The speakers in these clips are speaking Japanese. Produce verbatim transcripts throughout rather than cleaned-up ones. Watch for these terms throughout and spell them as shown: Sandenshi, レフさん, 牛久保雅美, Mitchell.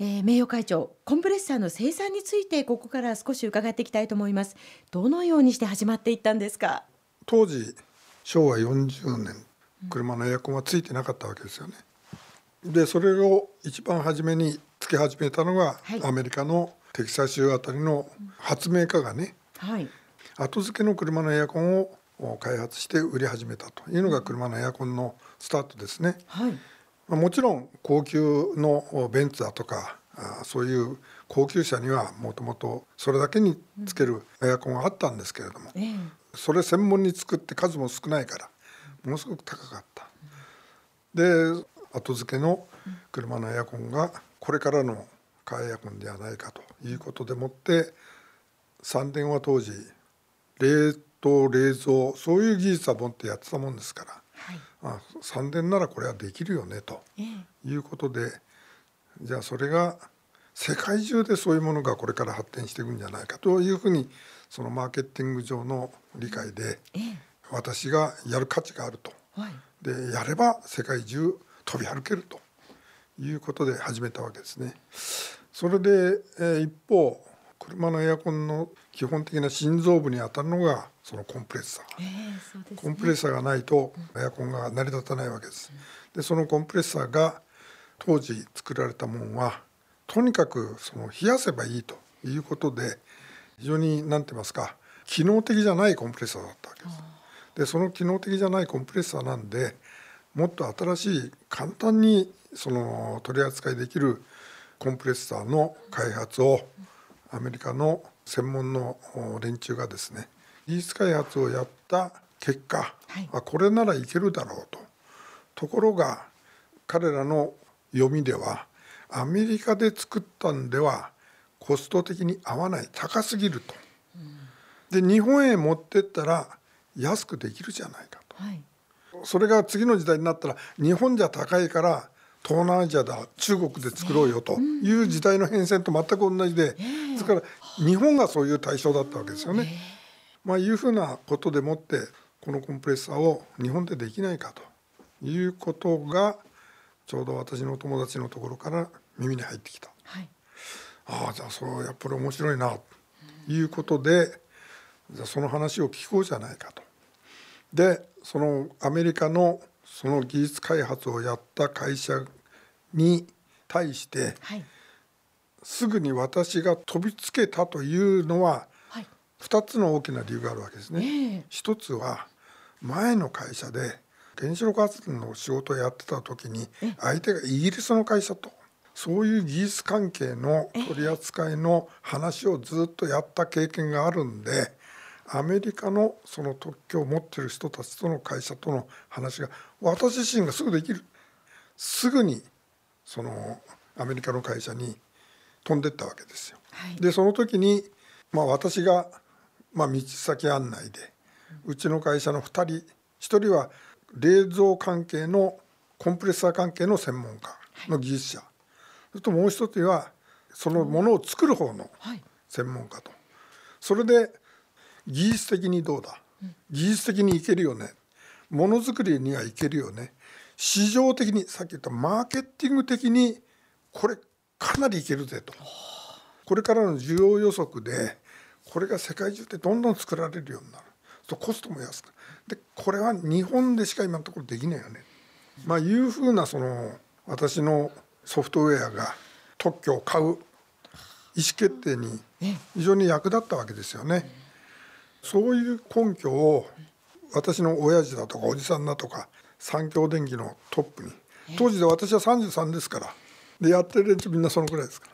えー、名誉会長、コンプレッサーの生産についてここから少し伺っていきたいと思います。どのようにして始まっていったんですか？当時しょうわよんじゅうねん、車のエアコンはついてなかったわけですよね。でそれを一番初めにつけ始めたのが、はい、アメリカのテキサス州あたりの発明家がね、はい、後付けの車のエアコンを開発して売り始めたというのが車のエアコンのスタートですね、はい、もちろん高級のベンツだとかそういう高級車にはもともとそれだけにつけるエアコンがあったんですけれども、うんええ、それ専門に作って数も少ないからものすごく高かった、うん、で後付けの車のエアコンがこれからのカーエアコンではないかということでもって三電は当時冷凍冷蔵そういう技術は持ってやってたもんですから、はい、あ三電ならこれはできるよねということで、ええ、じゃあそれが世界中でそういうものがこれから発展していくんじゃないかというふうにそのマーケティング上の理解で、ええ、私がやる価値があると、はい、でやれば世界中飛び歩けるということで始めたわけですね。それで、えー、一方車のエアコンの基本的な心臓部に当たるのがそのコンプレッサー、えーそうですね、コンプレッサーがないとエアコンが成り立たないわけです、うん、でそのコンプレッサーが当時作られたものはとにかくその冷やせばいいということで非常に何て言いますか機能的じゃないコンプレッサーだったわけです。でその機能的じゃないコンプレッサーなんでもっと新しい簡単にその取り扱いできるコンプレッサーの開発をアメリカの専門の連中がですね技術開発をやった結果、はい、これならいけるだろうと。ところが彼らの読みではアメリカで作ったんではコスト的に合わない高すぎると、うん、で日本へ持ってったら安くできるじゃないかと、はい、それが次の時代になったら日本じゃ高いから東南アジアだ中国で作ろうよという時代の変遷と全く同じで、ですから日本がそういう対象だったわけですよね。まあいうふうなことでもってこのコンプレッサーを日本でできないかということがちょうど私の友達のところから耳に入ってきた、はい、ああじゃあそれはやっぱり面白いなということで、じゃあその話を聞こうじゃないかと。でそのアメリカのその技術開発をやった会社に対して、はい、すぐに私が飛びつけたというのは、はい、ふたつの大きな理由があるわけですね。ひとつは前の会社で原子力発電の仕事をやってた時に相手がイギリスの会社とそういう技術関係の取り扱いの話をずっとやった経験があるんでアメリカのその特許を持っている人たちとの会社との話が私自身がすぐできる。すぐにそのアメリカの会社に飛んでったわけですよ、はい、でその時に、まあ、私が、まあ、道先案内でうちの会社のふたりひとりは冷蔵関係のコンプレッサー関係の専門家の技術者、はい、それともう一人はそのものを作る方の専門家と、はい、それで技術的にどうだ、技術的にいけるよね、ものづくりにはいけるよね、市場的にさっき言ったマーケティング的にこれかなりいけるぜと、これからの需要予測でこれが世界中でどんどん作られるようになるとコストも安くでこれは日本でしか今のところできないよね、まあ、いうふうなその私のソフトウェアが特許を買う意思決定に非常に役立ったわけですよね。そういう根拠を私の親父だとかおじさんだとか三共電機のトップに当時で私はさんじゅうさんですからでやってる連中みんなそのくらいですか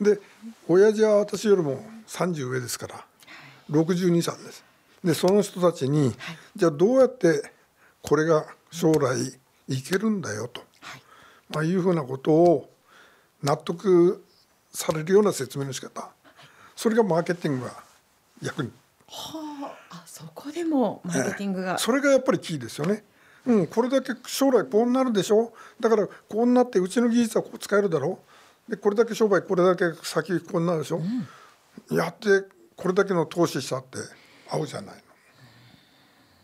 らで親父は私よりもさんじゅう上ですからろくじゅうにさいです。でその人たちにじゃあどうやってこれが将来いけるんだよと、まあ、いうふうなことを納得されるような説明の仕方、それがマーケティングが役にはあ、あそこでもマーケティングが、ええ、それがやっぱりキーですよね、うん、これだけ将来こうなるでしょ、だからこうなってうちの技術はこう使えるだろう、でこれだけ商売これだけ先こうなるでしょ、うん、やってこれだけの投資したって合うじゃないの。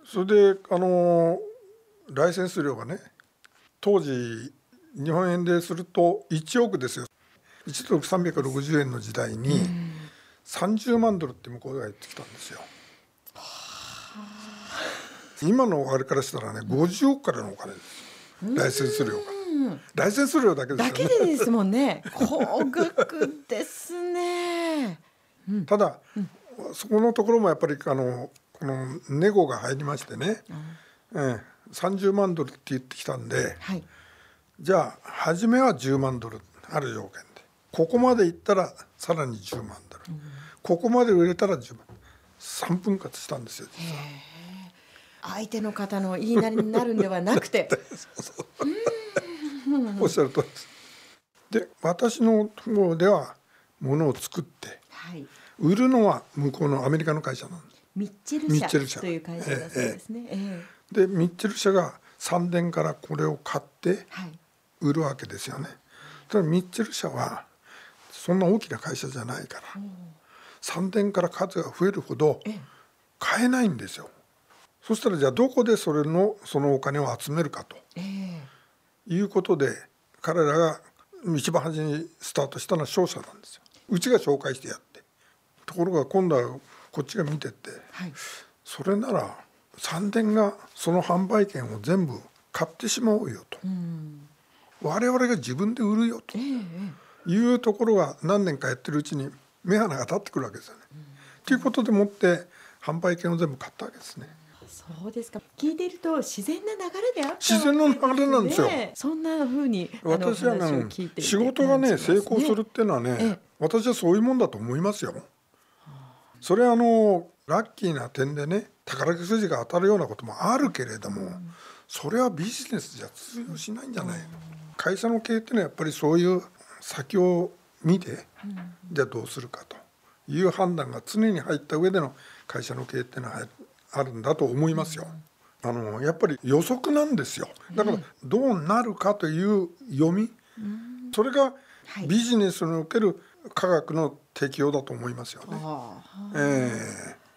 それであのー、ライセンス料がね当時日本円でするといちおくですよ。いちドルさんびゃくろくじゅうえんの時代にさんじゅうまんドルって向こうがやってきたんですよ。今のお金からしたらねごじゅうおくからのお金です。ライセンス料がライセンス料だけですよね。だけでですもんね。高額ですね。うん、ただ、うん、そこのところもやっぱりあのこのネゴが入りましてね、うんうん、さんじゅうまんドルって言ってきたんで、はい、じゃあ初めはじゅうまんドルある条件で、ここまでいったらさらにじゅうまんドル、うん、ここまで売れたらじゅうまん、さんぷん割したんですよ。相手の方の言いなりになるんではなくてそうそう、うん、おっしゃるとおりです。で私のところでは物を作って、はい、売るのは向こうのアメリカの会社なんです。ミッチェル社、ミッチェル社という会社だそうですね、ええええ、でミッチェル社が三田からこれを買って売るわけですよね、はい、ただミッチェル社はそんな大きな会社じゃないから三田から数が増えるほど買えないんですよ。そしたらじゃあどこでそれのそのお金を集めるかと、ええ、いうことで彼らが一番初めにスタートしたのは商社なんですよ。うちが紹介してやって、ところが今度はこっちが見てって、はい、それなら三田がその販売権を全部買ってしまおうよと、うん、我々が自分で売るよというところが何年かやってるうちに目鼻が立ってくるわけですよね、うん、ということでもって販売権を全部買ったわけですね。そうですか。聞いていると自然な流れであった、ね、自然の流れなんですよ。そんな風に私は、ね、仕事がね成功するっていうのはね、私はそういうもんだと思いますよ。それはあのラッキーな点でね宝くじが当たるようなこともあるけれども、うん、それはビジネスじゃ通用しないんじゃないの、うん、会社の経営っていうのはやっぱりそういう先を見て、うん、じゃあどうするかという判断が常に入った上での会社の経営っていうのはあるんだと思いますよ、うん、あのやっぱり予測なんですよ。だからどうなるかという読み、うん、それがビジネスにおける科学の適用だと思いますよね。ああ、え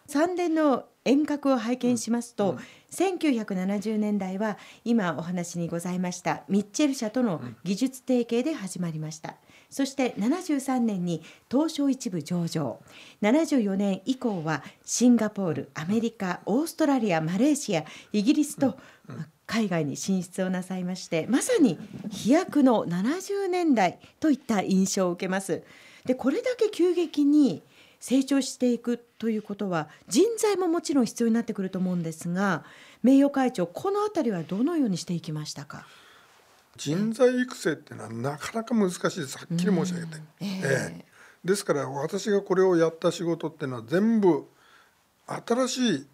ー、三田の沿革を拝見しますと、うんうん、せんきゅうひゃくななじゅうねんだいは今お話にございましたミッチェル社との技術提携で始まりました、うん、そしてななじゅうさんねんに東証一部上場、ななじゅうよねん以降はシンガポール、アメリカ、オーストラリア、マレーシア、イギリスと、うんうん、海外に進出をなさいまして、まさに飛躍のななじゅうねんだいといった印象を受けます。でこれだけ急激に成長していくということは人材ももちろん必要になってくると思うんですが、名誉会長、このあたりはどのようにしていきましたか。人材育成っていうのはなかなか難しいです。はっきり申し上げて、えーえー、ですから私がこれをやった仕事っていうのは全部新しい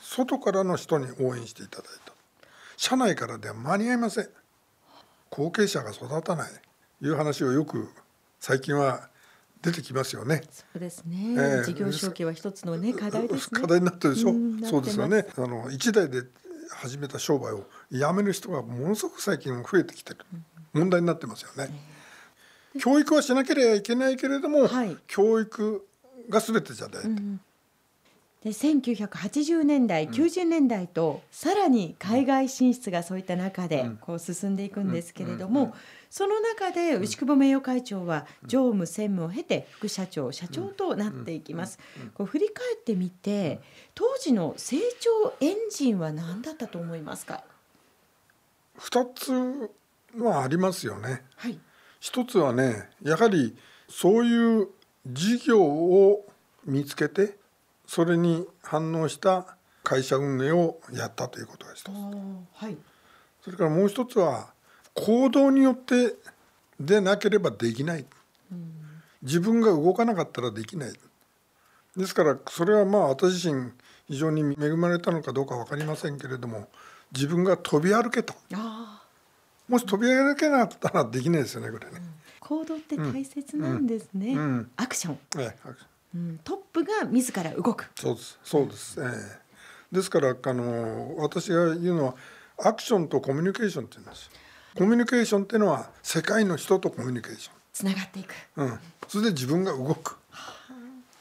外からの人に応援していただいた。社内からでは間に合いません。後継者が育たないという話をよく最近は出てきますよね。そうですね、えー、事業承継は一つの、ね、課題ですね。課題になってるでしょ。そうですよね。あの一代で始めた商売をやめる人がものすごく最近増えてきてる、うん、問題になってますよね、えー、教育はしなければいけないけれども、はい、教育が全てじゃないと、うん、でせんきゅうひゃくはちじゅうねんだい、きゅうじゅうねんだいとさらに海外進出がそういった中でこう進んでいくんですけれども、その中で牛窪名誉会長は常務専務を経て副社長、社長となっていきます。こう振り返ってみて当時の成長エンジンは何だったと思いますか。ふたつはありますよね、はい、ひとつはねやはりそういう事業を見つけてそれに反応した会社運営をやったということが一つ、はい、それからもう一つは行動によってでなければできない、うん、自分が動かなかったらできない。ですからそれはまあ私自身非常に恵まれたのかどうか分かりませんけれども、自分が飛び歩けた。あ、もし飛び歩けなかったらできないですよね、これね、うん、行動って大切なんですね、うんうんうん、アクション、ええ、アクション、うん、トップが自ら動く。そうです、そうです、えー、ですからあの私が言うのはアクションとコミュニケーションって言うんです。コミュニケーションっていうのは世界の人とコミュニケーションつながっていく、うん、それで自分が動く、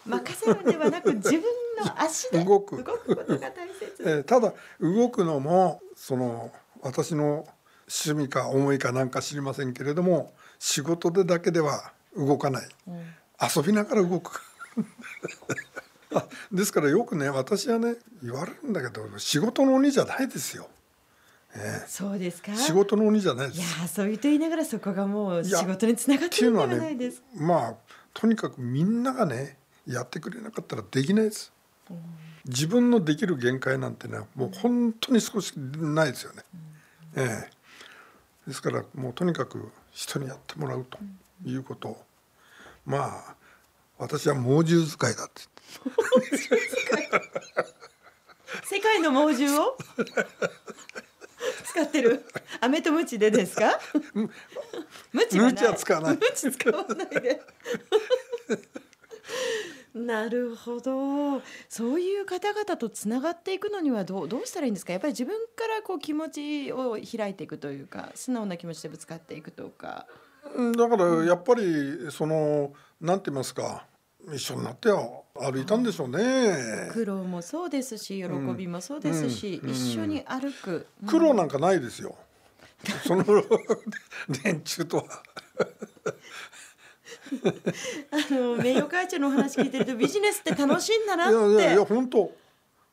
うん、任せるんではなく自分の足で動く、動くことが大切、えー、ただ動くのもその私の趣味か思いかなんか知りませんけれども仕事でだけでは動かない、うん、遊びながら動くですからよくね、私はね言われるんだけど、仕事の鬼じゃないですよ。ね、そうですか。仕事の鬼じゃないです。いや、遊びと言いながらそこがもう仕事につながってるんじゃないですか。っていうのはね、まあとにかくみんながねやってくれなかったらできないです。うん、自分のできる限界なんてね、もう本当に少しないですよね。うん、ええ、ですからもうとにかく人にやってもらうということを、うん、まあ私は猛獣使いだって。猛獣使い。世界の猛獣を。使ってる。飴とムチでですか？ムチは使わない。ムチ使わないで。なるほど。そういう方々とつながっていくのにはどう、どうしたらいいんですか？やっぱり自分からこう気持ちを開いていくというか、素直な気持ちでぶつかっていくとか。だからやっぱりその、なんて言いますか、一緒になっては歩いたんでしょうね。苦労もそうですし、喜びもそうですし、うんうん、一緒に歩く、うん、苦労なんかないですよその連中とはあの名誉会長のお話聞いてるとビジネスって楽しいんだなっていやいや本当、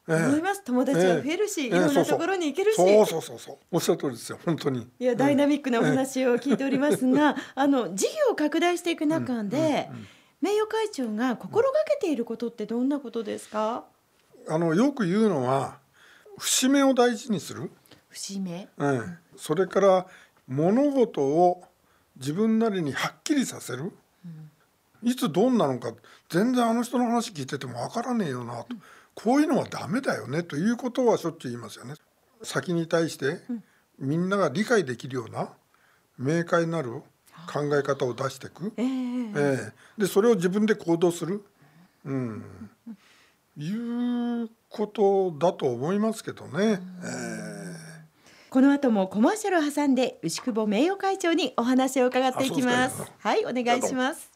えー、思います。友達が増えるし、えー、いろんなところに行けるし、そうそうそうそう、おっしゃる通りですよ本当に。いや、ダイナミックなお話を聞いておりますが、えー、あの事業を拡大していく中で、うんうんうん、名誉会長が心がけていることってどんなことですか？あのよく言うのは節目を大事にする。節目、うん、それから物事を自分なりにはっきりさせる、うん、いつどんなのか全然あの人の話聞いてても分からねえよなと、うん、こういうのはダメだよねということはしょっちゅう言いますよね。先に対してみんなが理解できるような明快なる考え方を出していく、えーえー、でそれを自分で行動する、うん、いうことだと思いますけどね、えー、この後もコマーシャルを挟んで牛窪名誉会長にお話を伺っていきます。はい、お願いします。